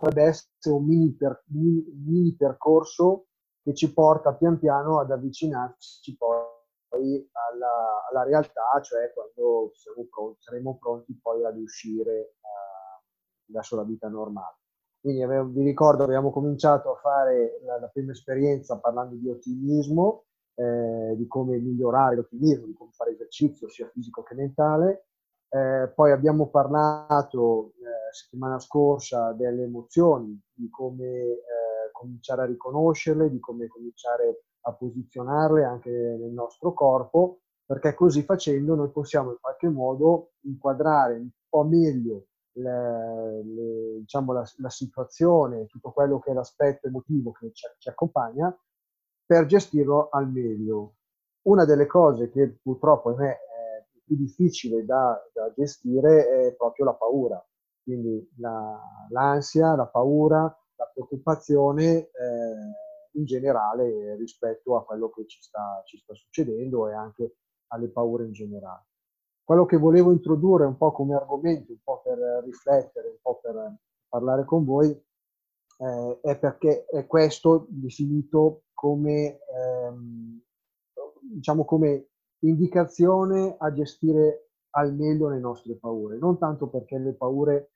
potrebbe essere un mini percorso che ci porta pian piano ad avvicinarci poi alla realtà, cioè quando saremo pronti poi ad uscire verso la vita normale. Quindi vi ricordo, abbiamo cominciato a fare la prima esperienza parlando di ottimismo, di come migliorare l'ottimismo, di come fare esercizio sia fisico che mentale. Poi abbiamo parlato settimana scorsa delle emozioni, di come cominciare a riconoscerle, di come cominciare a posizionarle anche nel nostro corpo, perché così facendo noi possiamo in qualche modo inquadrare un po' meglio la situazione, tutto quello che è l'aspetto emotivo che ci accompagna, per gestirlo al meglio. Una delle cose che purtroppo è difficile da gestire è proprio la paura, quindi l'ansia, la paura, la preoccupazione in generale rispetto a quello che ci sta succedendo e anche alle paure in generale. Quello che volevo introdurre un po' come argomento, un po' per riflettere, un po' per parlare con voi, è perché è questo definito come, come indicazione a gestire al meglio le nostre paure, non tanto perché le paure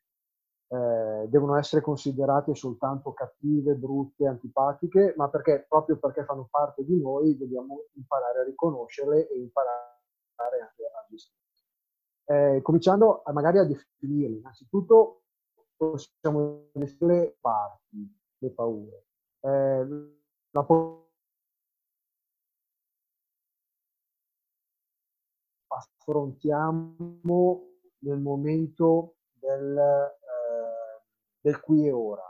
devono essere considerate soltanto cattive, brutte, antipatiche, ma perché proprio perché fanno parte di noi dobbiamo imparare a riconoscerle e imparare anche a gestirle. Cominciando magari a definirle, innanzitutto possiamo definire le parti, le paure. La paura affrontiamo nel momento del qui e ora.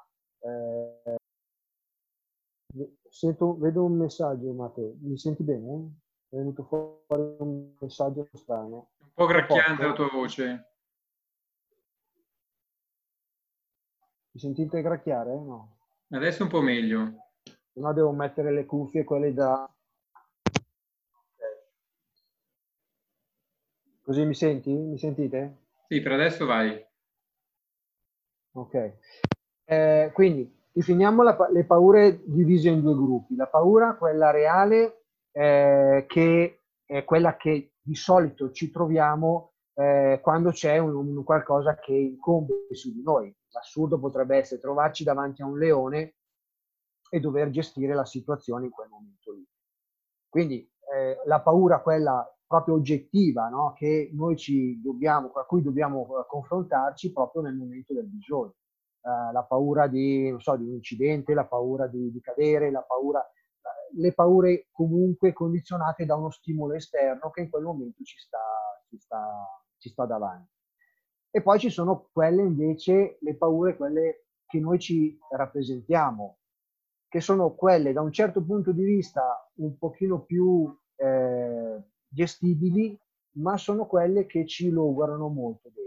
Vedo un messaggio, Matteo, mi senti bene? È venuto fuori un messaggio strano. Un po' gracchiante la tua voce. Mi sentite gracchiare? No. Adesso un po' meglio. No, devo mettere le cuffie, quelle da... Così mi senti? Mi sentite? Sì, per adesso vai. Ok. Quindi, definiamo le paure divise in due gruppi. La paura, quella reale, che è quella che di solito ci troviamo quando c'è un qualcosa che incombe su di noi. L'assurdo potrebbe essere trovarci davanti a un leone e dover gestire la situazione in quel momento lì. Quindi, la paura, quella proprio oggettiva, no? Che noi a cui dobbiamo confrontarci proprio nel momento del bisogno. La paura di un incidente, la paura di cadere, le paure comunque condizionate da uno stimolo esterno che in quel momento ci sta davanti. E poi ci sono quelle invece, le paure, quelle che noi ci rappresentiamo, che sono quelle da un certo punto di vista un pochino più gestibili, ma sono quelle che ci logorano molto dentro.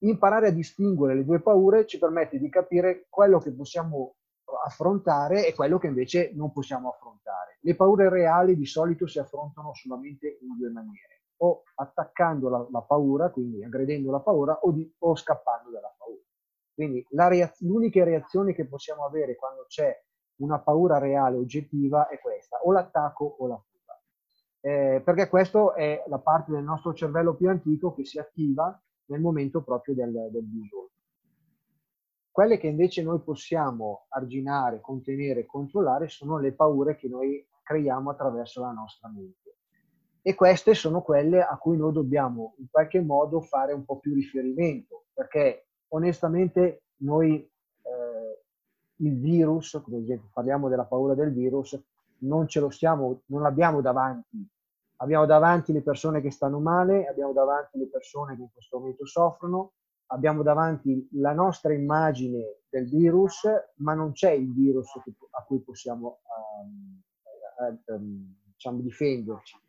Imparare a distinguere le due paure ci permette di capire quello che possiamo affrontare e quello che invece non possiamo affrontare. Le paure reali di solito si affrontano solamente in due maniere, o attaccando la paura, quindi aggredendo la paura, o scappando dalla paura. Quindi l'unica reazione che possiamo avere quando c'è una paura reale oggettiva è questa, o l'attacco o la paura. Perché questa è la parte del nostro cervello più antico che si attiva nel momento proprio del bisogno. Quelle che invece noi possiamo arginare, contenere, controllare sono le paure che noi creiamo attraverso la nostra mente. E queste sono quelle a cui noi dobbiamo in qualche modo fare un po' più riferimento, perché onestamente noi, il virus, per esempio, parliamo della paura del virus, non l'abbiamo davanti. Abbiamo davanti le persone che stanno male, abbiamo davanti le persone che in questo momento soffrono, abbiamo davanti la nostra immagine del virus, ma non c'è il virus a cui possiamo difenderci.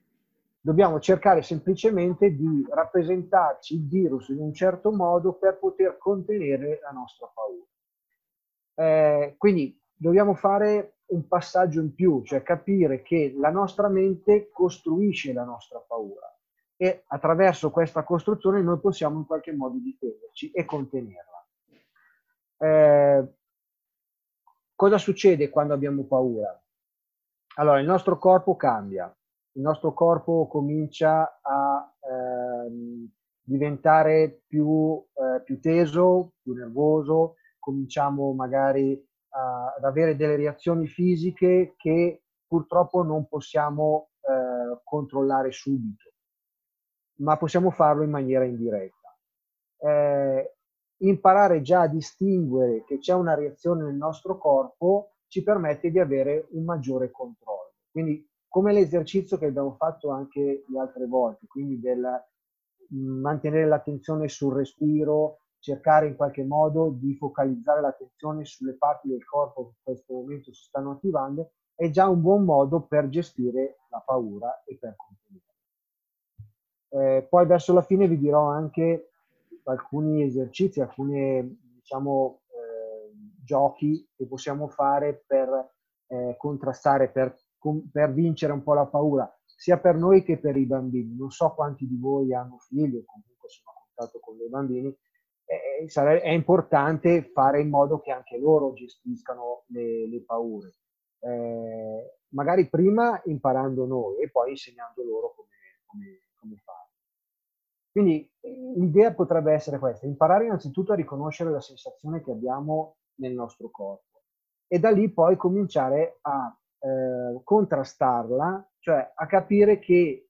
Dobbiamo cercare semplicemente di rappresentarci il virus in un certo modo per poter contenere la nostra paura. Quindi dobbiamo fare un passaggio in più, cioè capire che la nostra mente costruisce la nostra paura e attraverso questa costruzione noi possiamo in qualche modo difenderci e contenerla. Cosa succede quando abbiamo paura? Allora, il nostro corpo cambia, il nostro corpo comincia a diventare più teso, più nervoso, cominciamo magari ad avere delle reazioni fisiche che purtroppo non possiamo controllare subito, ma possiamo farlo in maniera indiretta. Imparare già a distinguere che c'è una reazione nel nostro corpo ci permette di avere un maggiore controllo. Quindi, come l'esercizio che abbiamo fatto anche le altre volte, quindi del mantenere l'attenzione sul respiro, cercare in qualche modo di focalizzare l'attenzione sulle parti del corpo che in questo momento si stanno attivando, è già un buon modo per gestire la paura e per contenerla. Poi verso la fine vi dirò anche alcuni esercizi, alcuni diciamo, giochi che possiamo fare per contrastare, per vincere un po' la paura, sia per noi che per i bambini. Non so quanti di voi hanno figli o comunque sono a contatto con dei bambini, è importante fare in modo che anche loro gestiscano le paure. Magari prima imparando noi e poi insegnando loro come fare. Quindi l'idea potrebbe essere questa: imparare innanzitutto a riconoscere la sensazione che abbiamo nel nostro corpo e da lì poi cominciare a contrastarla, cioè a capire che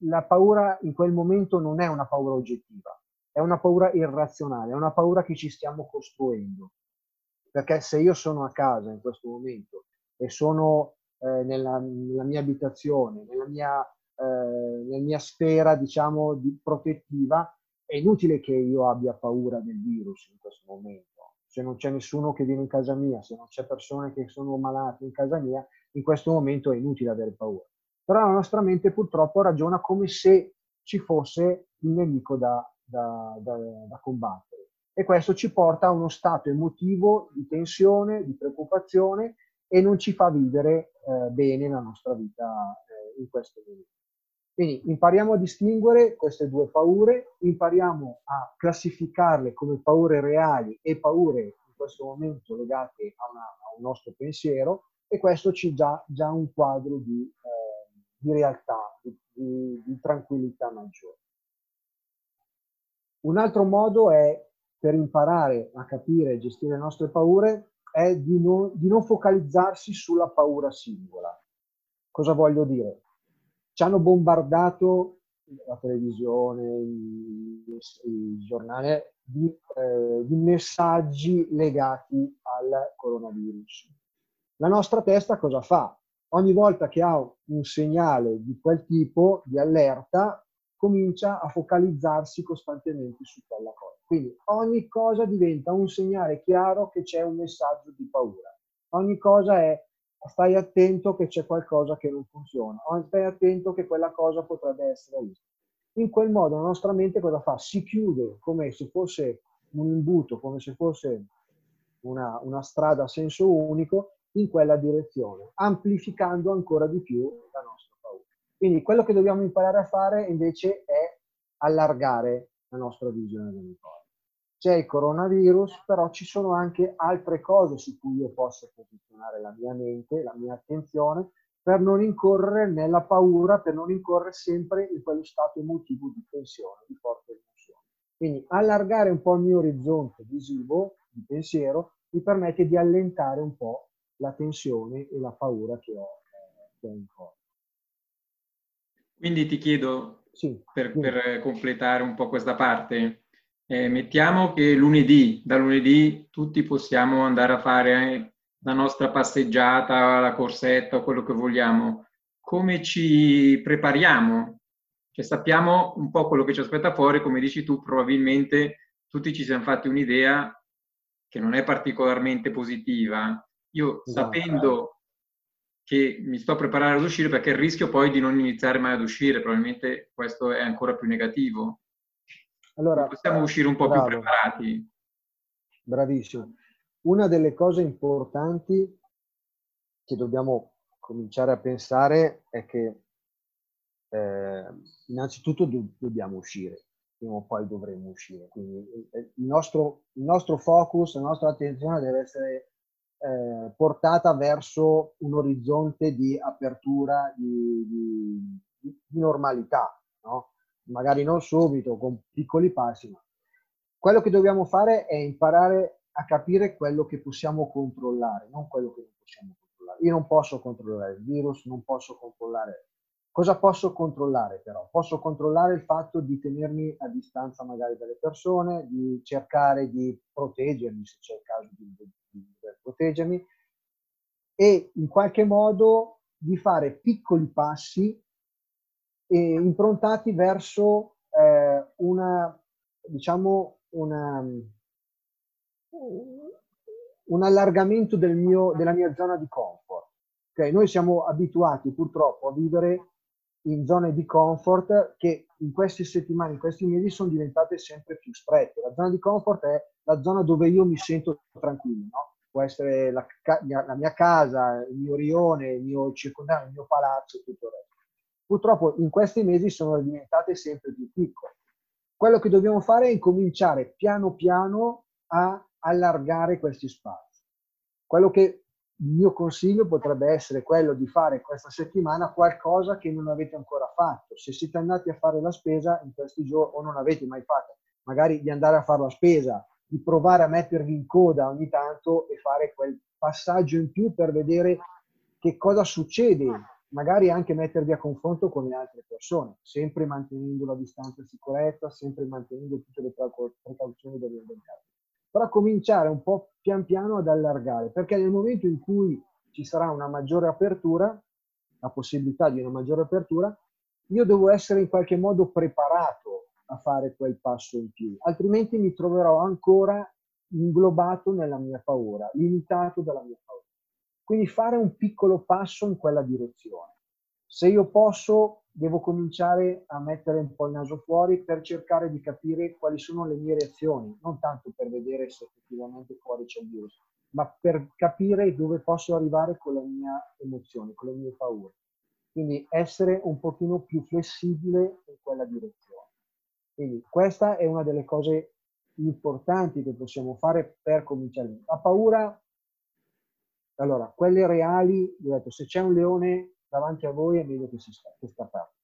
la paura in quel momento non è una paura oggettiva, è una paura irrazionale, è una paura che ci stiamo costruendo. Perché se io sono a casa in questo momento e sono nella mia abitazione, nella mia sfera, diciamo, protettiva, è inutile che io abbia paura del virus in questo momento. Se non c'è nessuno che viene in casa mia, se non c'è persone che sono malate in casa mia, in questo momento è inutile avere paura. Però la nostra mente purtroppo ragiona come se ci fosse il nemico da combattere. E questo ci porta a uno stato emotivo di tensione, di preoccupazione, e non ci fa vivere bene la nostra vita in questo momento. Quindi impariamo a distinguere queste due paure, impariamo a classificarle come paure reali e paure in questo momento legate a un nostro pensiero, e questo ci dà già un quadro di realtà, di tranquillità maggiore. Un altro modo è per imparare a capire e gestire le nostre paure è di non focalizzarsi sulla paura singola. Cosa voglio dire? Ci hanno bombardato la televisione, il giornale, di messaggi legati al coronavirus. La nostra testa cosa fa? Ogni volta che ha un segnale di quel tipo, di allerta, comincia a focalizzarsi costantemente su quella cosa. Quindi ogni cosa diventa un segnale chiaro che c'è un messaggio di paura. Ogni cosa è: stai attento che c'è qualcosa che non funziona, stai attento che quella cosa potrebbe essere lì. In quel modo la nostra mente cosa fa? Si chiude come se fosse un imbuto, come se fosse una strada a senso unico in quella direzione, amplificando ancora di più la nostra paura. Quindi quello che dobbiamo imparare a fare invece è allargare la nostra visione delle cose. C'è il coronavirus, però ci sono anche altre cose su cui io posso posizionare la mia mente, la mia attenzione, per non incorrere nella paura, per non incorrere sempre in quello stato emotivo di tensione, di forte emozione. Quindi allargare un po' il mio orizzonte visivo, di pensiero, mi permette di allentare un po' la tensione e la paura che ho in corpo. Quindi ti chiedo, sì, per completare un po' questa parte, mettiamo che da lunedì tutti possiamo andare a fare la nostra passeggiata, la corsetta o quello che vogliamo. Come ci prepariamo? Cioè, sappiamo un po' quello che ci aspetta fuori, come dici tu, probabilmente tutti ci siamo fatti un'idea che non è particolarmente positiva. Io, sapendo che mi sto preparando ad uscire, perché il rischio poi di non iniziare mai ad uscire, probabilmente questo è ancora più negativo. Allora, possiamo uscire un po' più preparati. Bravissimo. Una delle cose importanti che dobbiamo cominciare a pensare è che innanzitutto dobbiamo uscire. prima o poi dovremo uscire. Quindi il nostro focus, la nostra attenzione deve essere portata verso un orizzonte di apertura, di normalità, no? Magari non subito, con piccoli passi, ma quello che dobbiamo fare è imparare a capire quello che possiamo controllare, non quello che non possiamo controllare. Io non posso controllare il virus, non posso controllare. Cosa posso controllare però? Posso controllare il fatto di tenermi a distanza magari dalle persone, di cercare di proteggermi, se c'è il caso di dover proteggermi, e in qualche modo di fare piccoli passi improntati verso un allargamento della mia zona di comfort. Okay? Noi siamo abituati purtroppo a vivere in zone di comfort che in queste settimane, in questi mesi sono diventate sempre più strette. La zona di comfort è la zona dove io mi sento tranquillo, no? Può essere la mia casa, il mio rione, il mio circondario, il mio palazzo, tutto il resto. Purtroppo in questi mesi sono diventate sempre più piccole. Quello che dobbiamo fare è incominciare piano piano a allargare questi spazi. Quello che il mio consiglio potrebbe essere quello di fare questa settimana qualcosa che non avete ancora fatto. Se siete andati a fare la spesa in questi giorni o non avete mai fatto, magari di andare a fare la spesa, di provare a mettervi in coda ogni tanto e fare quel passaggio in più per vedere che cosa succede, magari anche mettervi a confronto con le altre persone, sempre mantenendo la distanza di sicurezza, sempre mantenendo tutte le precauzioni dell'inventario. Però cominciare un po' pian piano ad allargare, perché nel momento in cui ci sarà una maggiore apertura, la possibilità di una maggiore apertura, io devo essere in qualche modo preparato a fare quel passo in più, altrimenti mi troverò ancora inglobato nella mia paura, limitato dalla mia paura. Quindi fare un piccolo passo in quella direzione. Se io posso, devo cominciare a mettere un po' il naso fuori per cercare di capire quali sono le mie reazioni, non tanto per vedere se effettivamente fuori c'è il virus, ma per capire dove posso arrivare con la mia emozione, con le mie paure. Quindi essere un pochino più flessibile in quella direzione. Quindi questa è una delle cose importanti che possiamo fare per cominciare. La paura, allora, quelle reali, ho detto, se c'è un leone davanti a voi è meglio che si scappate.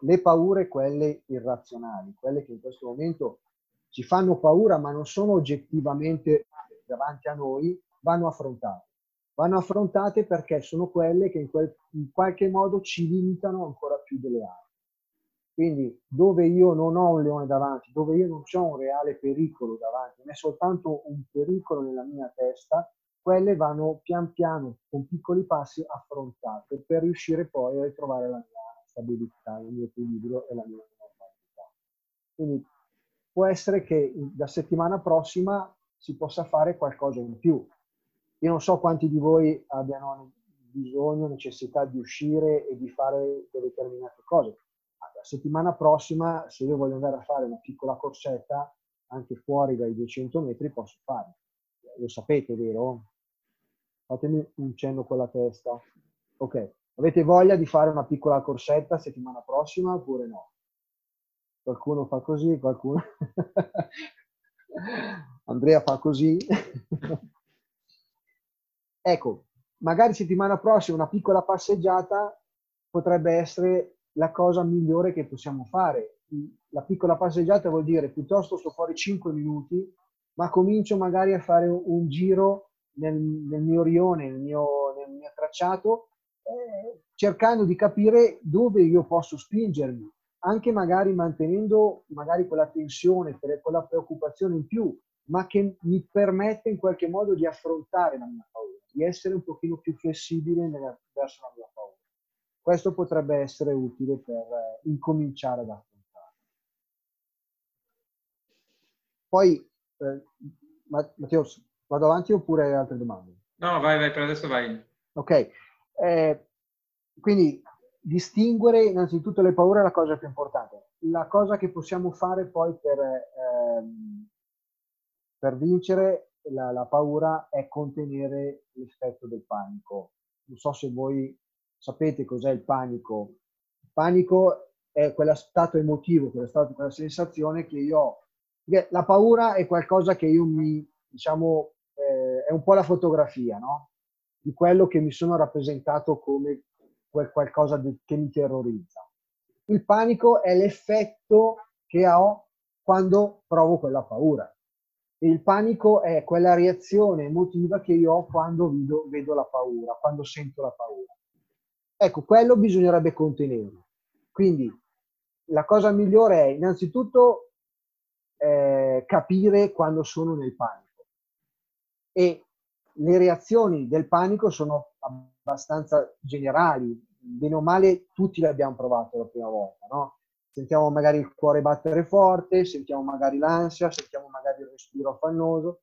Le paure, quelle irrazionali, quelle che in questo momento ci fanno paura ma non sono oggettivamente davanti a noi, vanno affrontate. Vanno affrontate perché sono quelle che in qualche modo ci limitano ancora più delle altre. Quindi dove io non ho un leone davanti, dove io non ho un reale pericolo davanti, ma è soltanto un pericolo nella mia testa, quelle vanno pian piano, con piccoli passi, affrontate per riuscire poi a ritrovare la mia stabilità, il mio equilibrio e la mia normalità. Quindi può essere che la settimana prossima si possa fare qualcosa in più. Io non so quanti di voi abbiano bisogno, necessità di uscire e di fare determinate cose. La settimana prossima, se io voglio andare a fare una piccola corsetta, anche fuori dai 200 metri, posso farlo. Lo sapete, vero? Fatemi un cenno con la testa. Ok, avete voglia di fare una piccola corsetta settimana prossima oppure no? Qualcuno fa così, qualcuno... Andrea fa così. Ecco, magari settimana prossima una piccola passeggiata potrebbe essere la cosa migliore che possiamo fare. La piccola passeggiata vuol dire piuttosto sto fuori 5 minuti, ma comincio magari a fare un giro nel mio rione, nel mio tracciato, cercando di capire dove io posso spingermi, anche magari mantenendo magari quella tensione, quella preoccupazione in più, ma che mi permette in qualche modo di affrontare la mia paura, di essere un pochino più flessibile verso la mia paura. Questo potrebbe essere utile per incominciare ad affrontare. Poi, Matteo, vado avanti oppure altre domande? No, vai, per adesso vai. Ok, quindi distinguere innanzitutto le paure è la cosa più importante. La cosa che possiamo fare poi per vincere la paura è contenere l'effetto del panico. Non so se voi sapete cos'è il panico. Il panico è quello stato emotivo, quella sensazione che io ho. Perché la paura è qualcosa che io mi, diciamo, è un po' la fotografia, no? Di quello che mi sono rappresentato come qualcosa che mi terrorizza. Il panico è l'effetto che ho quando provo quella paura. Il panico è quella reazione emotiva che io ho quando vedo la paura, quando sento la paura. Ecco, quello bisognerebbe contenerlo. Quindi la cosa migliore è innanzitutto capire quando sono nel panico. E le reazioni del panico sono abbastanza generali. Bene o male tutti le abbiamo provate la prima volta, no? Sentiamo magari il cuore battere forte, sentiamo magari l'ansia, sentiamo magari il respiro affannoso.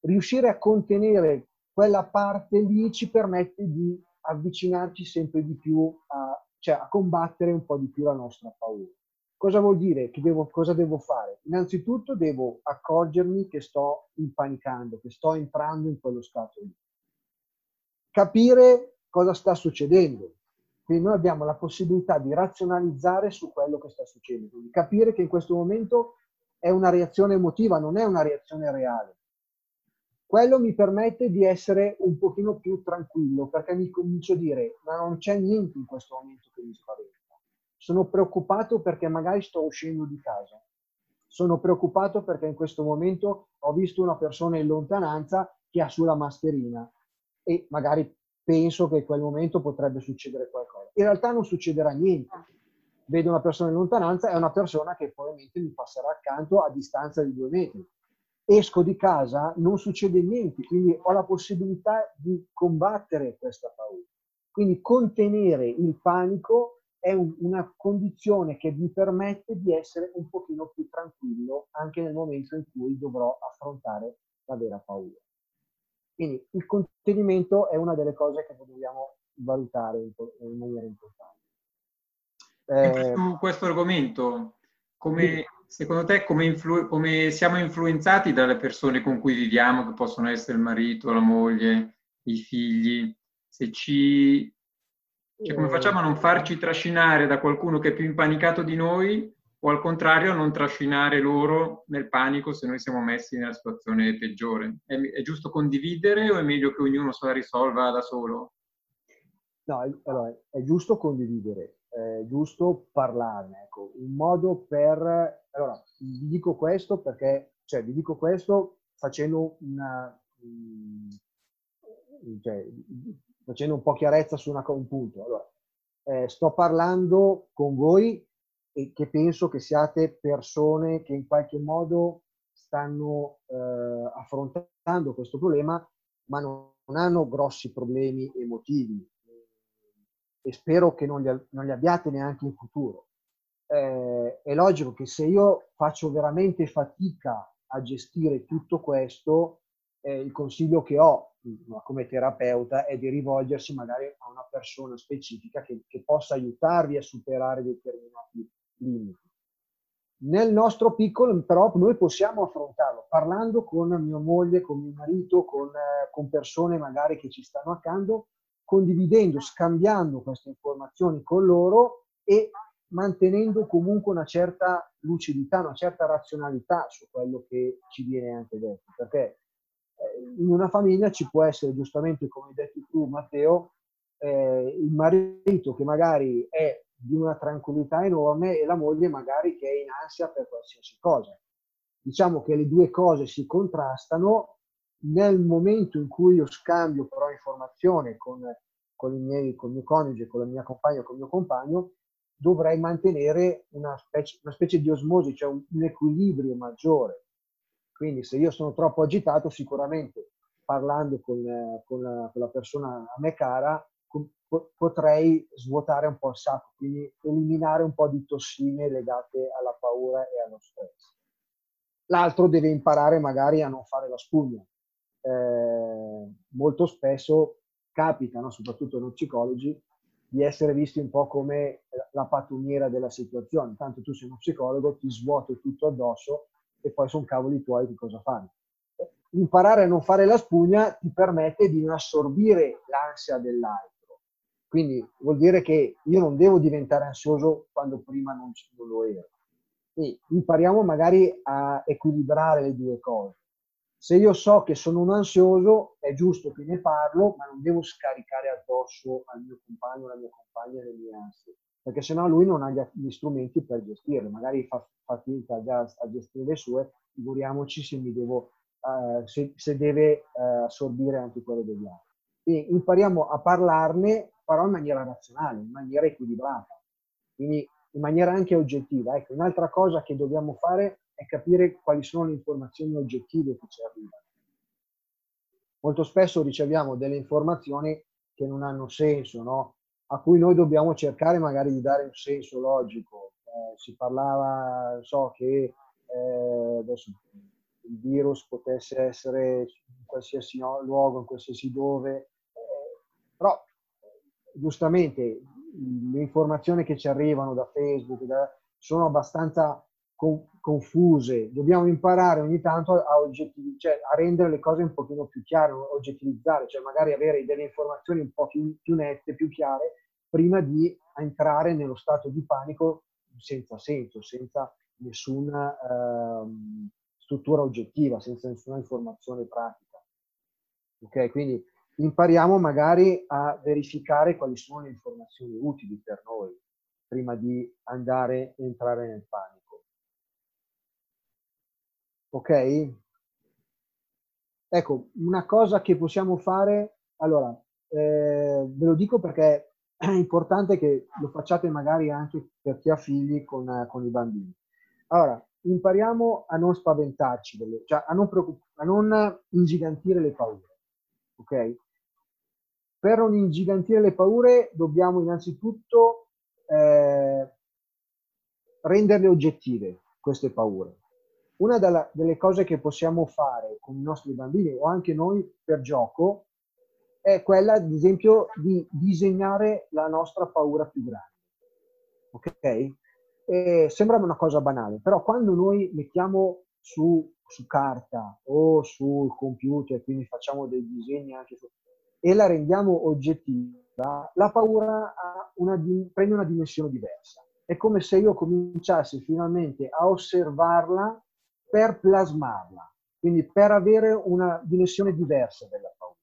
Riuscire a contenere quella parte lì ci permette di avvicinarci sempre di più, a combattere un po' di più la nostra paura. Cosa vuol dire? Cosa devo fare? Innanzitutto devo accorgermi che sto impanicando, che sto entrando in quello stato lì. Capire cosa sta succedendo. Quindi noi abbiamo la possibilità di razionalizzare su quello che sta succedendo, quindi capire che in questo momento è una reazione emotiva, non è una reazione reale. Quello mi permette di essere un pochino più tranquillo, perché mi comincio a dire, ma non c'è niente in questo momento che mi spaventa. Sono preoccupato perché magari sto uscendo di casa. Sono preoccupato perché in questo momento ho visto una persona in lontananza che ha sulla mascherina e magari penso che in quel momento potrebbe succedere qualcosa. In realtà non succederà niente. Vedo una persona in lontananza, è una persona che probabilmente mi passerà accanto a distanza di 2 metri. Esco di casa, non succede niente, quindi ho la possibilità di combattere questa paura. Quindi contenere il panico è una condizione che vi permette di essere un pochino più tranquillo anche nel momento in cui dovrò affrontare la vera paura. Quindi il contenimento è una delle cose che dobbiamo valutare in maniera importante. Questo argomento, come, secondo te, come siamo influenzati dalle persone con cui viviamo, che possono essere il marito, la moglie, i figli? Come facciamo a non farci trascinare da qualcuno che è più impanicato di noi, o al contrario a non trascinare loro nel panico se noi siamo messi nella situazione peggiore? È giusto condividere o è meglio che ognuno se la risolva da solo? No, allora, è giusto condividere, è giusto parlarne. Ecco, un modo per... Allora, vi dico questo perché... Cioè, vi dico questo facendo una... facendo un po' chiarezza su un punto. Allora, sto parlando con voi e che penso che siate persone che in qualche modo stanno affrontando questo problema, ma non hanno grossi problemi emotivi e spero che non li abbiate neanche in futuro. È logico che se io faccio veramente fatica a gestire tutto questo, il consiglio che ho come terapeuta è di rivolgersi magari a una persona specifica che possa aiutarvi a superare determinati limiti. Nel nostro piccolo però noi possiamo affrontarlo parlando con mia moglie, con mio marito, con persone magari che ci stanno accanto, condividendo, scambiando queste informazioni con loro e mantenendo comunque una certa lucidità, una certa razionalità su quello che ci viene anche detto, perché in una famiglia ci può essere, giustamente come hai detto tu Matteo, il marito che magari è di una tranquillità enorme e la moglie magari che è in ansia per qualsiasi cosa. Diciamo che le due cose si contrastano. Nel momento in cui io scambio però informazione con il mio coniuge, con la mia compagna, con il mio compagno, dovrei mantenere una specie di osmosi, cioè un equilibrio maggiore. Quindi se io sono troppo agitato, sicuramente parlando con la persona a me cara potrei svuotare un po' il sacco, quindi eliminare un po' di tossine legate alla paura e allo stress. L'altro deve imparare magari a non fare la spugna. Molto spesso capita, no? Soprattutto noi psicologi, di essere visti un po' come la pattumiera della situazione. Tanto tu sei uno psicologo, ti svuoto tutto addosso e poi sono cavoli tuoi che cosa fanno. Imparare a non fare la spugna ti permette di non assorbire l'ansia dell'altro, Quindi vuol dire che io non devo diventare ansioso quando prima non lo ero. E impariamo magari a equilibrare le due cose. Se io so che sono un ansioso, è giusto che ne parlo, ma non devo scaricare addosso al mio compagno, alla mia compagna le mie ansie, perché sennò lui non ha gli strumenti per gestirle, magari fa fatica già a gestire le sue, figuriamoci se mi devo, se deve assorbire anche quello degli altri. E impariamo a parlarne, però in maniera razionale, in maniera equilibrata, quindi in maniera anche oggettiva. Ecco, un'altra cosa che dobbiamo fare è capire quali sono le informazioni oggettive che ci arrivano. Molto spesso riceviamo delle informazioni che non hanno senso, no? A cui noi dobbiamo cercare magari di dare un senso logico. Si parlava, so che adesso il virus potesse essere in qualsiasi luogo, in qualsiasi dove, però giustamente le informazioni che ci arrivano da Facebook sono abbastanza confuse. Dobbiamo imparare ogni tanto a rendere le cose un pochino più chiare, oggettivizzare, cioè magari avere delle informazioni un po' più nette, più chiare, prima di entrare nello stato di panico senza senso, senza nessuna struttura oggettiva, senza nessuna informazione pratica. Ok, quindi impariamo magari a verificare quali sono le informazioni utili per noi prima di entrare nel panico. Ok? Ecco, una cosa che possiamo fare, allora, ve lo dico perché è importante che lo facciate magari anche per chi ha figli con i bambini. Allora, impariamo a non spaventarci, cioè a non ingigantire le paure. Ok? Per non ingigantire le paure dobbiamo innanzitutto renderle oggettive, queste paure. Una delle cose che possiamo fare con i nostri bambini o anche noi per gioco è quella, ad esempio, di disegnare la nostra paura più grande. Ok? E sembra una cosa banale, però quando noi mettiamo su carta o sul computer, quindi facciamo dei disegni anche su, e la rendiamo oggettiva, la paura prende una dimensione diversa. È come se io cominciassi finalmente a osservarla per plasmarla, quindi per avere una dimensione diversa della paura.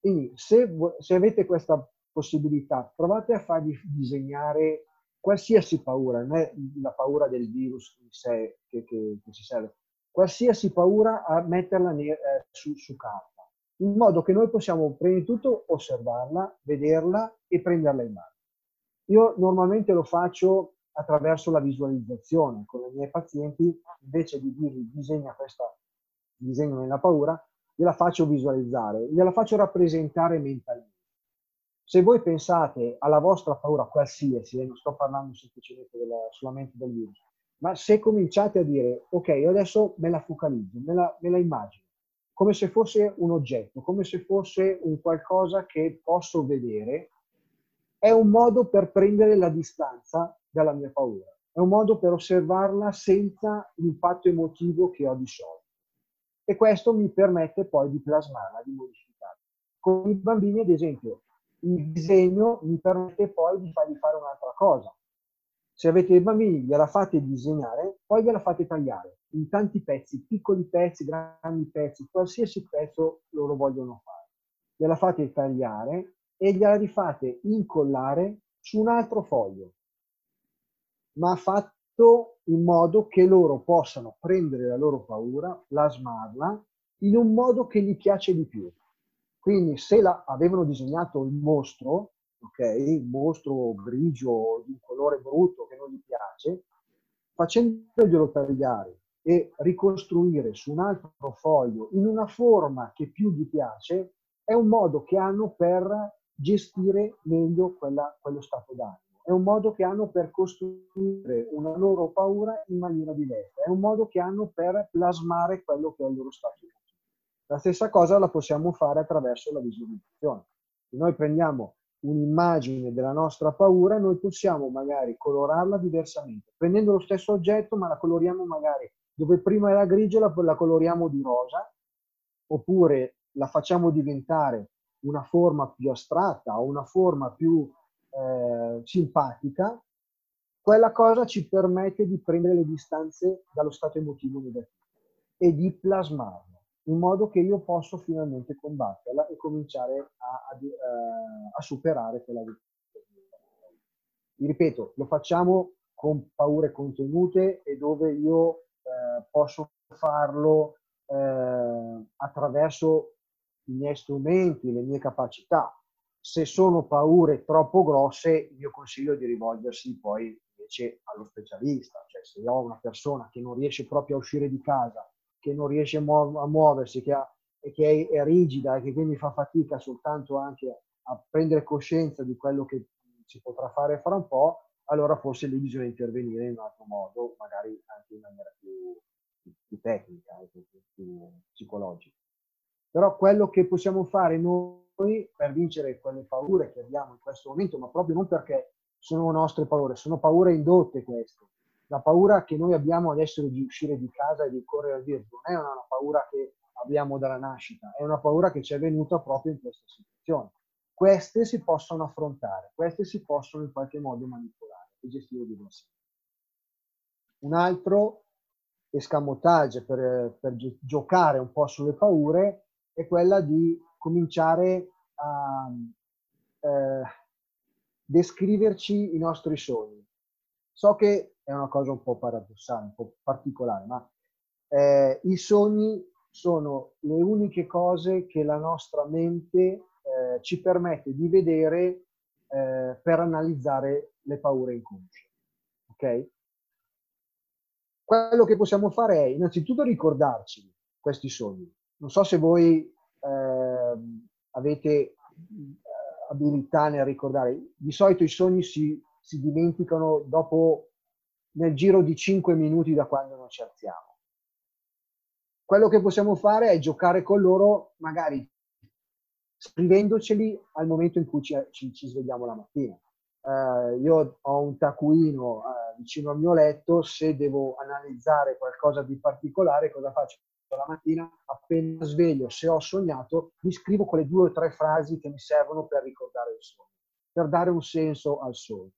Quindi se avete questa possibilità, provate a fargli disegnare qualsiasi paura, non è la paura del virus in sé che ci serve, qualsiasi paura a metterla su carta, in modo che noi possiamo prima di tutto osservarla, vederla e prenderla in mano. Io normalmente lo faccio attraverso la visualizzazione con i miei pazienti, invece di dirgli disegno nella paura, gliela faccio visualizzare, gliela faccio rappresentare mentalmente. Se voi pensate alla vostra paura qualsiasi, e non sto parlando semplicemente solamente del virus, ma se cominciate a dire, ok, io adesso me la focalizzo, me la immagino, come se fosse un oggetto, come se fosse un qualcosa che posso vedere, è un modo per prendere la distanza dalla mia paura, è un modo per osservarla senza l'impatto emotivo che ho di solito. E questo mi permette poi di plasmarla, di modificarla. Con i bambini, ad esempio, il disegno mi permette poi di fargli fare un'altra cosa. Se avete dei bambini, gliela fate disegnare, poi gliela fate tagliare in tanti pezzi, piccoli pezzi, grandi pezzi, qualsiasi pezzo loro vogliono fare. Gliela fate tagliare e gliela rifate incollare su un altro foglio, ma fatto in modo che loro possano prendere la loro paura, plasmarla in un modo che gli piace di più. Quindi se avevano disegnato il mostro, ok, il mostro grigio di un colore brutto che non gli piace, facendoglielo tagliare e ricostruire su un altro foglio in una forma che più gli piace, è un modo che hanno per gestire meglio quello stato d'animo, è un modo che hanno per costruire una loro paura in maniera diversa, è un modo che hanno per plasmare quello che è il loro stato d'animo. La stessa cosa la possiamo fare attraverso la visualizzazione. Se noi prendiamo un'immagine della nostra paura, noi possiamo magari colorarla diversamente, prendendo lo stesso oggetto ma la coloriamo magari, dove prima era grigio la coloriamo di rosa, oppure la facciamo diventare una forma più astratta o una forma più simpatica, quella cosa ci permette di prendere le distanze dallo stato emotivo negativo e di plasmarlo, in modo che io posso finalmente combatterla e cominciare a superare quella vita. Ripeto, lo facciamo con paure contenute e dove io posso farlo attraverso i miei strumenti, le mie capacità. Se sono paure troppo grosse, io consiglio di rivolgersi poi invece allo specialista. Cioè, se ho una persona che non riesce proprio a uscire di casa, che non riesce a muoversi, che è rigida e che quindi fa fatica soltanto anche a prendere coscienza di quello che si potrà fare fra un po', allora forse lì bisogna intervenire in un altro modo, magari anche in maniera più tecnica, più psicologica. Però quello che possiamo fare noi per vincere quelle paure che abbiamo in questo momento, ma proprio non perché sono nostre paure, sono paure indotte queste. La paura che noi abbiamo adesso di uscire di casa e di correre al virus non è una paura che abbiamo dalla nascita, è una paura che ci è venuta proprio in questa situazione. Queste si possono affrontare, queste si possono in qualche modo manipolare e gestire di conseguenza. Un altro escamotage per giocare un po' sulle paure è quella di cominciare a descriverci i nostri sogni. So che è una cosa un po' paradossale, un po' particolare, ma i sogni sono le uniche cose che la nostra mente ci permette di vedere per analizzare le paure inconsce. Okay? Quello che possiamo fare è innanzitutto ricordarci questi sogni. Non so se voi avete abilità nel ricordare. Di solito i sogni si dimenticano dopo, nel giro di 5 minuti da quando non ci alziamo. Quello che possiamo fare è giocare con loro, magari scrivendoceli al momento in cui ci svegliamo la mattina. Io ho un taccuino vicino al mio letto, se devo analizzare qualcosa di particolare, cosa faccio? La mattina, appena sveglio, se ho sognato, mi scrivo quelle 2 o 3 frasi che mi servono per ricordare il sogno, per dare un senso al sogno.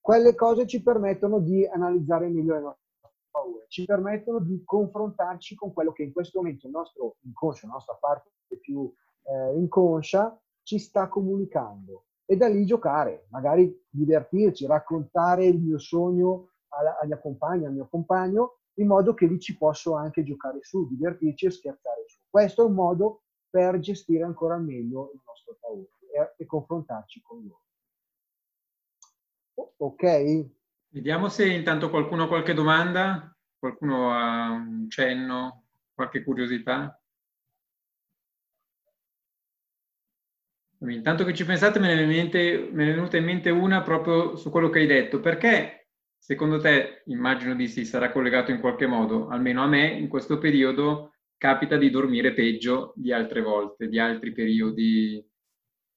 Quelle cose ci permettono di analizzare meglio le nostre paure, ci permettono di confrontarci con quello che in questo momento il nostro inconscio, la nostra parte più inconscia, ci sta comunicando. E da lì giocare, magari divertirci, raccontare il mio sogno alla compagna, al mio compagno, in modo che lì ci posso anche giocare su, divertirci e scherzare su. Questo è un modo per gestire ancora meglio il nostro paura e confrontarci con loro. Ok? Vediamo se intanto qualcuno ha qualche domanda, qualcuno ha un cenno, qualche curiosità. Intanto che ci pensate me ne è venuta in mente una proprio su quello che hai detto. Perché secondo te, immagino di sì, sarà collegato in qualche modo, almeno a me in questo periodo capita di dormire peggio di altre volte, di altri periodi.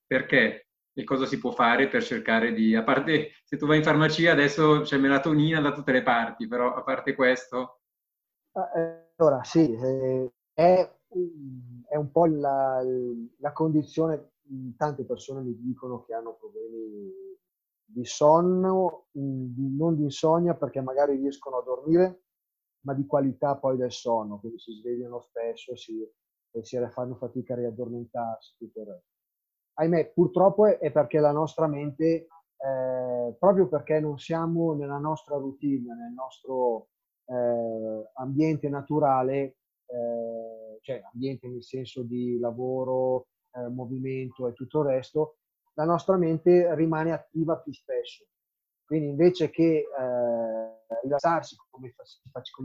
Perché? E cosa si può fare per cercare di... A parte, se tu vai in farmacia adesso c'è melatonina da tutte le parti, però a parte questo... Allora, sì, è un po' la condizione... Tante persone mi dicono che hanno problemi di sonno, non di insonnia, perché magari riescono a dormire, ma di qualità poi del sonno, quindi si svegliano spesso e fanno fatica a riaddormentarsi, tutto il resto. Ahimè, purtroppo è perché la nostra mente, proprio perché non siamo nella nostra routine, nel nostro ambiente naturale, cioè ambiente nel senso di lavoro, movimento e tutto il resto, la nostra mente rimane attiva più spesso. Quindi invece che rilassarsi come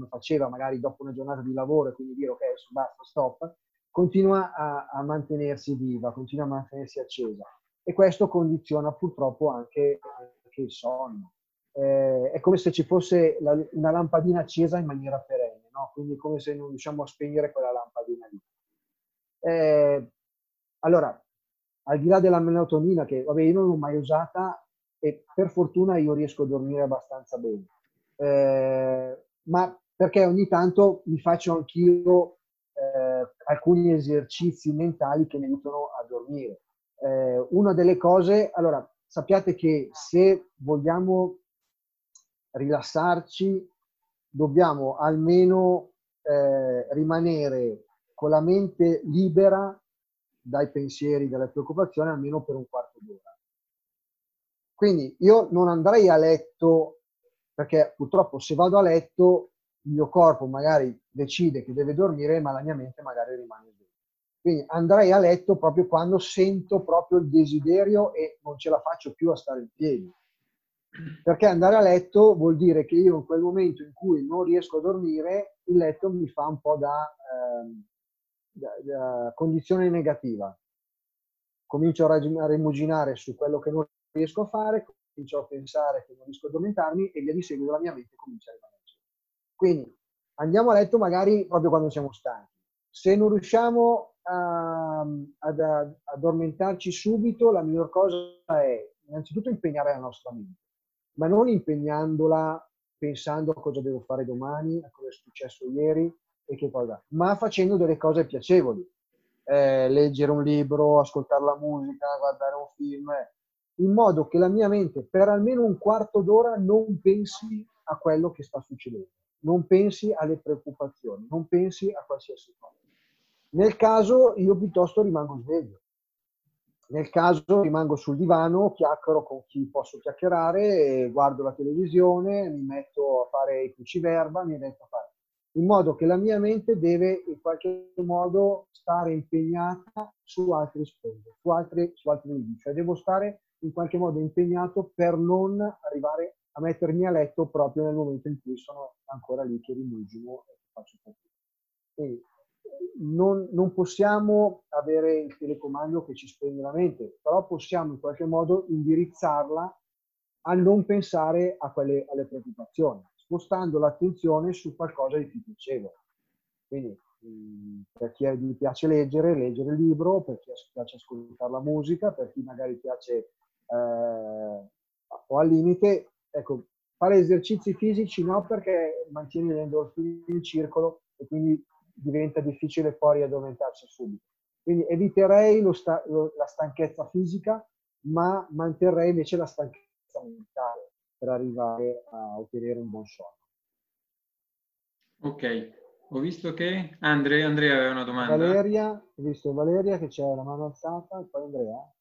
faceva magari dopo una giornata di lavoro e quindi dire ok, basta, stop, continua a mantenersi viva, continua a mantenersi accesa, e questo condiziona purtroppo anche il sonno. È come se ci fosse una lampadina accesa in maniera perenne, no? Quindi è come se non riusciamo a spegnere quella lampadina lì. Allora, al di là della melatonina, che vabbè, io non l'ho mai usata e per fortuna io riesco a dormire abbastanza bene, ma perché ogni tanto mi faccio anch'io alcuni esercizi mentali che mi aiutano a dormire. Una delle cose, allora, sappiate che se vogliamo rilassarci, dobbiamo almeno rimanere con la mente libera dai pensieri, dalle preoccupazioni, almeno per un quarto d'ora. Quindi io non andrei a letto, perché purtroppo se vado a letto il mio corpo magari decide che deve dormire, ma la mia mente magari rimane sveglia. Quindi andrei a letto proprio quando sento proprio il desiderio e non ce la faccio più a stare in piedi. Perché andare a letto vuol dire che io in quel momento in cui non riesco a dormire, il letto mi fa un po' da condizione negativa. Comincio a rimuginare su quello che non riesco a fare, comincio a pensare che non riesco a addormentarmi e via di seguito la mia mente comincia a rimanere. Quindi andiamo a letto magari proprio quando siamo stanchi. Se non riusciamo ad addormentarci subito, la miglior cosa è innanzitutto impegnare la nostra mente, ma non impegnandola pensando a cosa devo fare domani, a cosa è successo ieri e che cosa, ma facendo delle cose piacevoli, leggere un libro, ascoltare la musica, guardare un film, in modo che la mia mente per almeno un quarto d'ora non pensi a quello che sta succedendo, non pensi alle preoccupazioni, non pensi a qualsiasi cosa. Nel caso io piuttosto rimango sveglio. Nel caso rimango sul divano, chiacchiero con chi posso chiacchierare, guardo la televisione, mi metto a fare i cruciverba, mi metto a fare. In modo che la mia mente deve in qualche modo stare impegnata su altri aspetti, su altri limiti. Cioè devo stare in qualche modo impegnato per non arrivare a mettermi a letto proprio nel momento in cui sono ancora lì che rimugino e faccio fatica. Quindi, non possiamo avere il telecomando che ci spegne la mente, però possiamo in qualche modo indirizzarla a non pensare a alle preoccupazioni, spostando l'attenzione su qualcosa di più piacevole. Quindi per chi gli piace leggere il libro, per chi piace ascoltare la musica, per chi magari piace o al limite, ecco, fare esercizi fisici no, perché mantiene le endorfine in circolo e quindi diventa difficile poi riaddormentarsi subito. Quindi eviterei la stanchezza fisica, ma manterrei invece la stanchezza mentale per arrivare a ottenere un buon sonno. Ok, ho visto che Andrea aveva una domanda. Valeria, ho visto Valeria che c'è la mano alzata, e poi Andrea.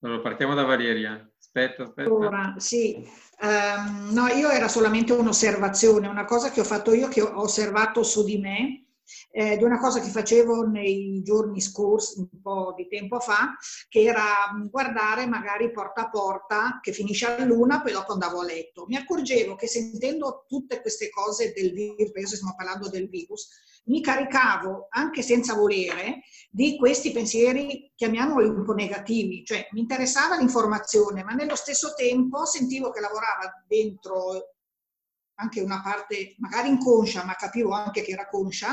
Allora, partiamo da Valeria. Aspetta. Allora, sì. No, io era solamente un'osservazione, una cosa che ho fatto io, che ho osservato su di me, di una cosa che facevo nei giorni scorsi, un po' di tempo fa, che era guardare magari Porta a Porta, che finisce all'1, poi dopo andavo a letto. Mi accorgevo che sentendo tutte queste cose del virus, penso stiamo parlando del virus, mi caricavo, anche senza volere, di questi pensieri, chiamiamoli un po' negativi, cioè mi interessava l'informazione, ma nello stesso tempo sentivo che lavorava dentro anche una parte magari inconscia, ma capivo anche che era conscia,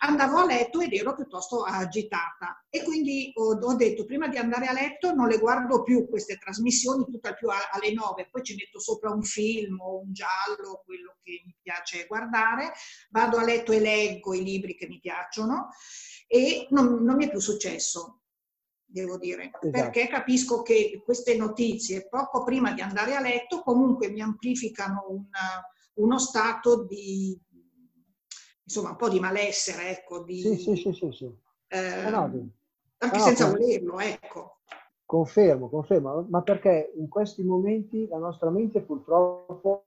andavo a letto ed ero piuttosto agitata. E quindi ho detto, prima di andare a letto non le guardo più queste trasmissioni, tutt'al più alle 9, poi ci metto sopra un film o un giallo, quello che mi piace guardare, vado a letto e leggo i libri che mi piacciono e non mi è più successo, devo dire, esatto. Perché capisco che queste notizie poco prima di andare a letto comunque mi amplificano uno stato di insomma, un po' di malessere, ecco. Sì. Anche senza volerlo, ecco. Confermo. Ma perché in questi momenti la nostra mente purtroppo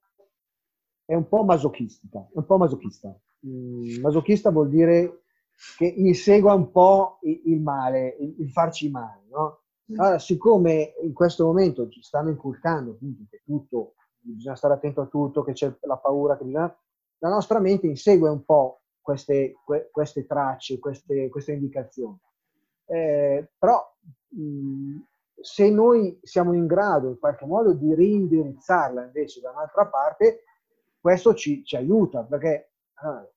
è un po' masochistica. Masochista vuol dire che insegua un po' il male, il farci male, no? Allora, siccome in questo momento ci stanno inculcando appunto che tutto, bisogna stare attento a tutto, che c'è la paura, che bisogna... La nostra mente insegue un po' queste tracce, queste indicazioni. Però se noi siamo in grado in qualche modo di reindirizzarla invece da un'altra parte, questo ci aiuta, perché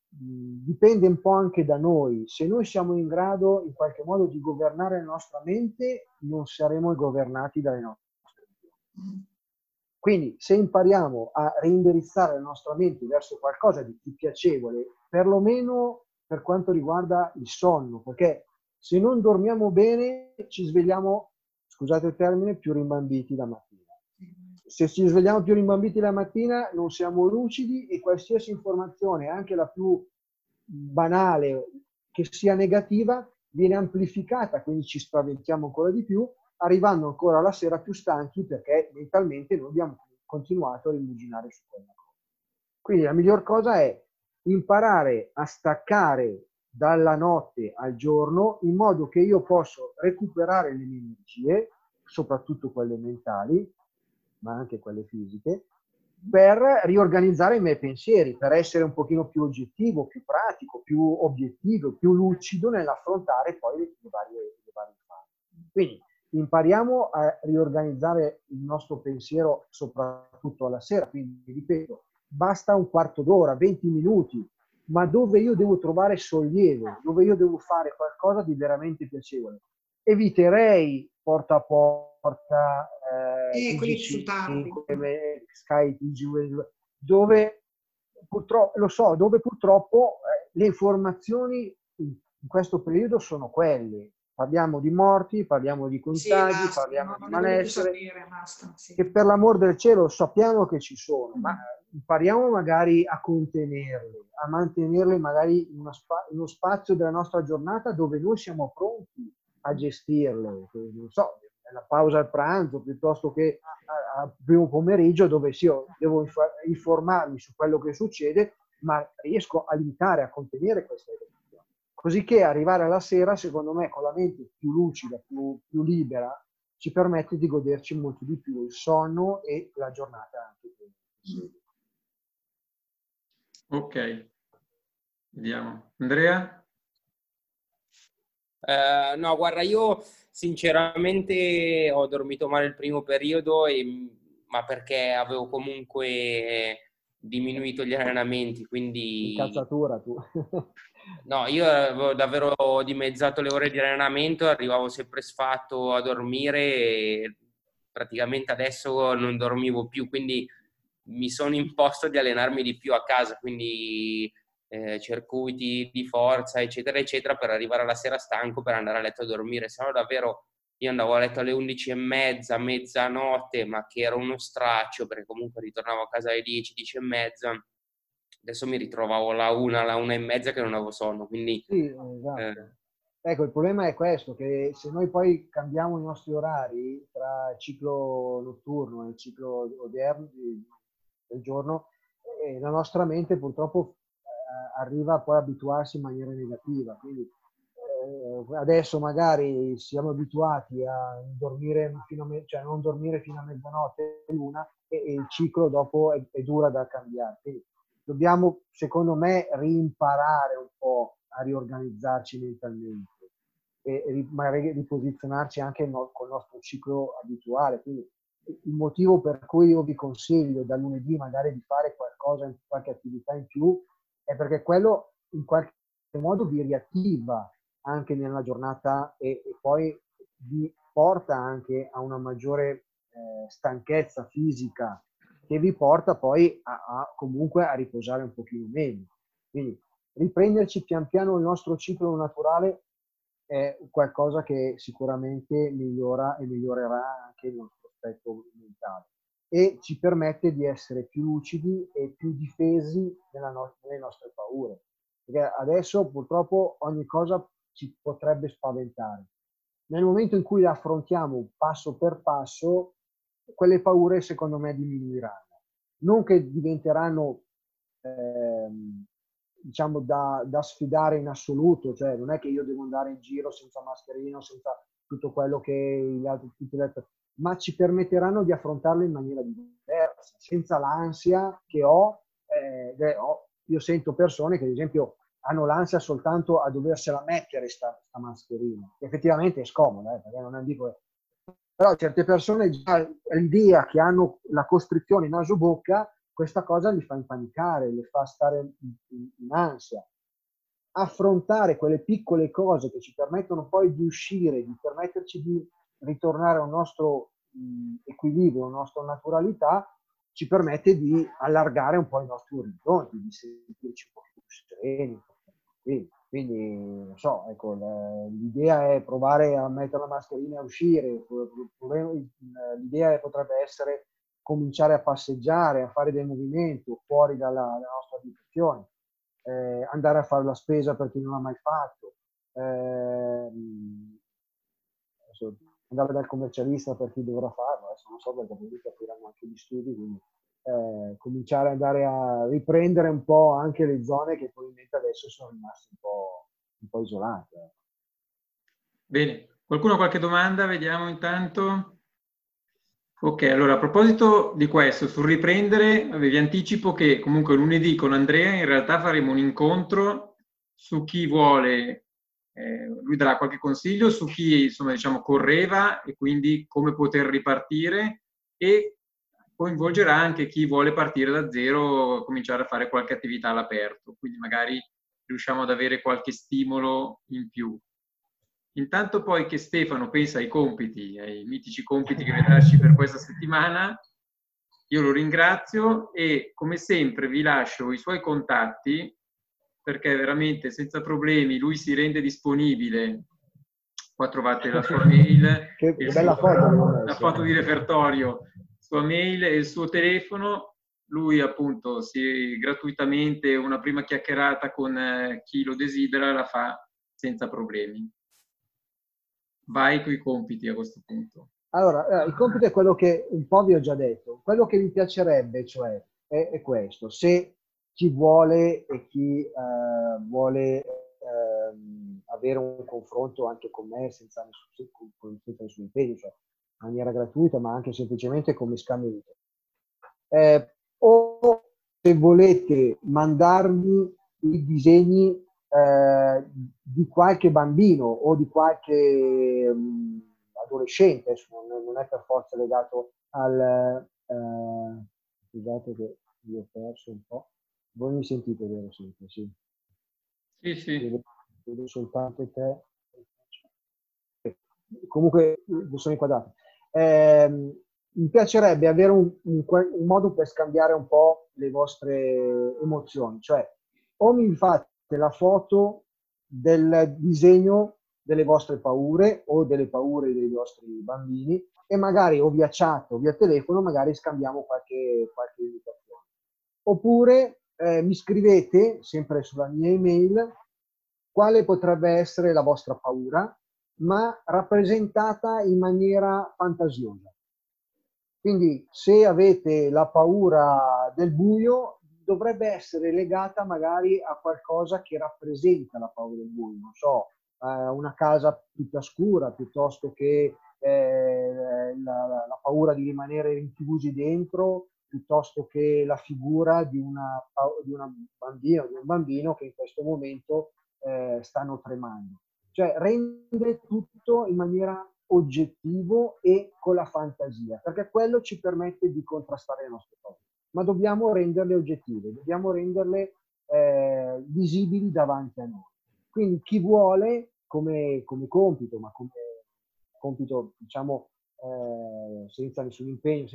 dipende un po' anche da noi. Se noi siamo in grado in qualche modo di governare la nostra mente, non saremo governati dalle nostre emozioni. Quindi se impariamo a reindirizzare la nostra mente verso qualcosa di più piacevole, perlomeno per quanto riguarda il sonno, perché se non dormiamo bene ci svegliamo scusate il termine, più rimbambiti la mattina. Se ci svegliamo più rimbambiti la mattina non siamo lucidi e qualsiasi informazione, anche la più banale, che sia negativa, viene amplificata, quindi ci spaventiamo ancora di più, arrivando ancora alla sera più stanchi perché mentalmente noi abbiamo continuato a rimuginare su quella cosa. Quindi la miglior cosa è imparare a staccare dalla notte al giorno in modo che io posso recuperare le mie energie, soprattutto quelle mentali, ma anche quelle fisiche, per riorganizzare i miei pensieri, per essere un pochino più oggettivo, più pratico, più obiettivo, più lucido nell'affrontare poi le varie fasi. Quindi impariamo a riorganizzare il nostro pensiero soprattutto alla sera, quindi ripeto, basta un quarto d'ora, 20 minuti, ma dove io devo trovare sollievo, dove io devo fare qualcosa di veramente piacevole. Eviterei porta a porta, quelli Sky, TG, dove purtroppo, lo so, dove purtroppo le informazioni in questo periodo sono quelle. Parliamo di morti, parliamo di contagi, sì, basta, parliamo di malessere, che per l'amor del cielo sappiamo che ci sono, ma impariamo magari a contenerle, a mantenerle magari in uno spazio della nostra giornata dove noi siamo pronti a gestirle, non so, nella pausa al pranzo piuttosto che al primo pomeriggio, dove sì, io devo informarmi su quello che succede, ma riesco a limitare, a contenere queste cose. Cosicché arrivare alla sera, secondo me, con la mente più lucida, più libera, ci permette di goderci molto di più il sonno e la giornata anche. Ok, vediamo. Andrea? No, guarda, io sinceramente ho dormito male il primo periodo, ma perché avevo comunque diminuito gli allenamenti, quindi... In calzatura tu... No, io avevo davvero dimezzato le ore di allenamento, arrivavo sempre sfatto a dormire e praticamente adesso non dormivo più, quindi mi sono imposto di allenarmi di più a casa, quindi circuiti di forza eccetera eccetera per arrivare alla sera stanco per andare a letto a dormire, se no davvero io andavo a letto alle 11:30, mezzanotte, ma che era uno straccio perché comunque ritornavo a casa alle 10, 10:30. Adesso mi ritrovavo alla 1, alla 1:30 che non avevo sonno, quindi... Sì, esatto. Ecco, il problema è questo, che se noi poi cambiamo i nostri orari tra il ciclo notturno e il ciclo odierno del giorno, la nostra mente purtroppo arriva poi a abituarsi in maniera negativa, quindi adesso magari siamo abituati a dormire non dormire fino a mezzanotte, l'una, e il ciclo dopo è dura da cambiare, quindi dobbiamo, secondo me, rimparare un po' a riorganizzarci mentalmente e magari riposizionarci anche col nostro ciclo abituale. Quindi il motivo per cui io vi consiglio da lunedì magari di fare qualcosa, qualche attività in più, è perché quello in qualche modo vi riattiva anche nella giornata e poi vi porta anche a una maggiore stanchezza fisica, che vi porta poi comunque a riposare un pochino meno. Quindi riprenderci pian piano il nostro ciclo naturale è qualcosa che sicuramente migliora e migliorerà anche il nostro aspetto mentale e ci permette di essere più lucidi e più difesi nelle nostre paure. Perché adesso purtroppo ogni cosa ci potrebbe spaventare. Nel momento in cui la affrontiamo passo per passo, quelle paure secondo me diminuiranno, non che diventeranno diciamo da sfidare in assoluto, cioè non è che io devo andare in giro senza mascherino, senza tutto quello che gli altri, ma ci permetteranno di affrontarle in maniera diversa, senza l'ansia che ho. Io sento persone che ad esempio hanno l'ansia soltanto a doversela mettere sta mascherina, che effettivamente è scomoda, perché non dico... Però certe persone già l'idea che hanno la costrizione naso-bocca, questa cosa li fa impanicare, li fa stare in ansia. Affrontare quelle piccole cose che ci permettono poi di uscire, di permetterci di ritornare a un nostro equilibrio, a una nostra naturalità, ci permette di allargare un po' i nostri orizzonti, di sentirci un po' più sereni. Quindi Quindi, non so, ecco, l'idea è provare a mettere la mascherina e uscire, l'idea potrebbe essere cominciare a passeggiare, a fare del movimento fuori dalla nostra abitazione, andare a fare la spesa per chi non l'ha mai fatto, andare dal commercialista per chi dovrà farlo, adesso non so perché poi capiranno anche gli studi, quindi cominciare ad andare a riprendere un po' anche le zone che probabilmente adesso sono rimaste un po' isolate. Bene, qualcuno ha qualche domanda? Vediamo intanto. Ok, allora a proposito di questo, sul riprendere, vi anticipo che comunque lunedì con Andrea in realtà faremo un incontro su chi vuole, lui darà qualche consiglio su chi, insomma, diciamo correva e quindi come poter ripartire, e coinvolgerà anche chi vuole partire da zero, cominciare a fare qualche attività all'aperto, quindi magari riusciamo ad avere qualche stimolo in più. Intanto poi che Stefano pensa ai compiti, ai mitici compiti che vedràci per questa settimana, io lo ringrazio e come sempre vi lascio i suoi contatti, perché veramente senza problemi lui si rende disponibile. Qua trovate la sua mail, che bella foto, la foto di repertorio, sua mail e il suo telefono. Lui appunto si gratuitamente una prima chiacchierata con chi lo desidera la fa senza problemi. Vai con i compiti a questo punto. Allora, il compito è quello che un po' vi ho già detto. Quello che mi piacerebbe, cioè, è questo. Se chi vuole e chi vuole avere un confronto anche con me senza nessun impegno, cioè, in maniera gratuita, ma anche semplicemente come scambio di o se volete mandarmi i disegni di qualche bambino o di qualche adolescente, non è per forza legato al... Scusate che vi ho perso un po'. Voi mi sentite, vero? Sempre, sì? Sì, sì. Vedo soltanto te. Comunque, sono inquadrato. Mi piacerebbe avere un modo per scambiare un po' le vostre emozioni, cioè o mi fate la foto del disegno delle vostre paure o delle paure dei vostri bambini e magari o via chat o via telefono magari scambiamo qualche indicazione, oppure mi scrivete sempre sulla mia email quale potrebbe essere la vostra paura, ma rappresentata in maniera fantasiosa. Quindi se avete la paura del buio, dovrebbe essere legata magari a qualcosa che rappresenta la paura del buio, non so, una casa tutta scura, piuttosto che la paura di rimanere rinchiusi dentro, piuttosto che la figura di una bambina o di un bambino che in questo momento stanno tremando. Cioè rendere tutto in maniera oggettivo e con la fantasia, perché quello ci permette di contrastare le nostre paure, ma dobbiamo renderle oggettive, dobbiamo renderle visibili davanti a noi. Quindi chi vuole come compito, ma come compito diciamo senza nessun impegno,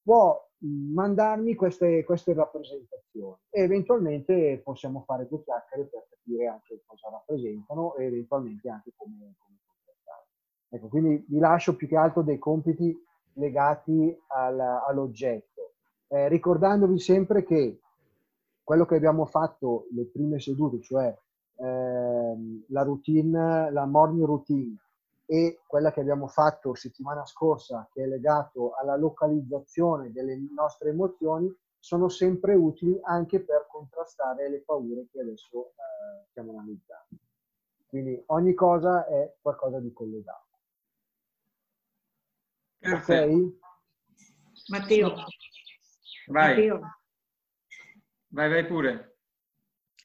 può mandarmi queste rappresentazioni e eventualmente possiamo fare due chiacchiere per capire anche cosa rappresentano e eventualmente anche come interpretare. Ecco, quindi vi lascio più che altro dei compiti legati all'oggetto, ricordandovi sempre che quello che abbiamo fatto le prime sedute, cioè la routine, la morning routine, e quella che abbiamo fatto settimana scorsa, che è legato alla localizzazione delle nostre emozioni, sono sempre utili anche per contrastare le paure che adesso stiamo analizzando. Quindi ogni cosa è qualcosa di collegato. Ok? Matteo. Vai. Matteo. Vai pure.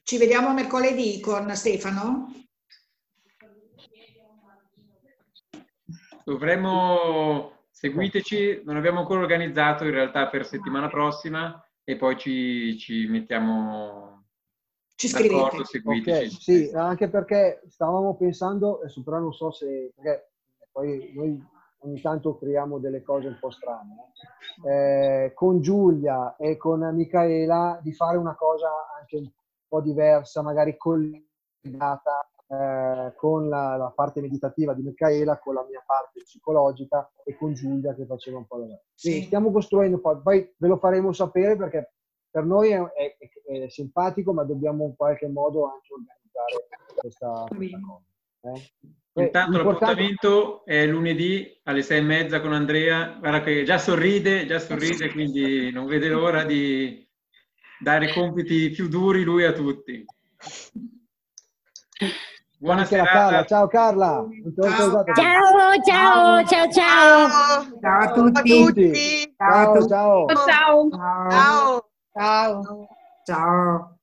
Ci vediamo mercoledì con Stefano? Dovremmo, seguiteci, non abbiamo ancora organizzato in realtà per settimana prossima e poi ci mettiamo d'accordo, seguiteci. Okay, sì, anche perché stavamo pensando, però non so se, perché poi noi ogni tanto creiamo delle cose un po' strane, con Giulia e con Micaela di fare una cosa anche un po' diversa, magari con legata con la parte meditativa di Micaela, con la mia parte psicologica e con Giulia che faceva un po' da me. Quindi stiamo costruendo, poi ve lo faremo sapere, perché per noi è simpatico, ma dobbiamo in qualche modo anche organizzare questa cosa. Intanto l'appuntamento è lunedì alle 6:30 con Andrea. Guarda che già sorride, quindi non vede l'ora di dare compiti più duri lui a tutti. Buona serata. Ciao Carla. Ciao. Ciao a tutti. Ciao. Ciao.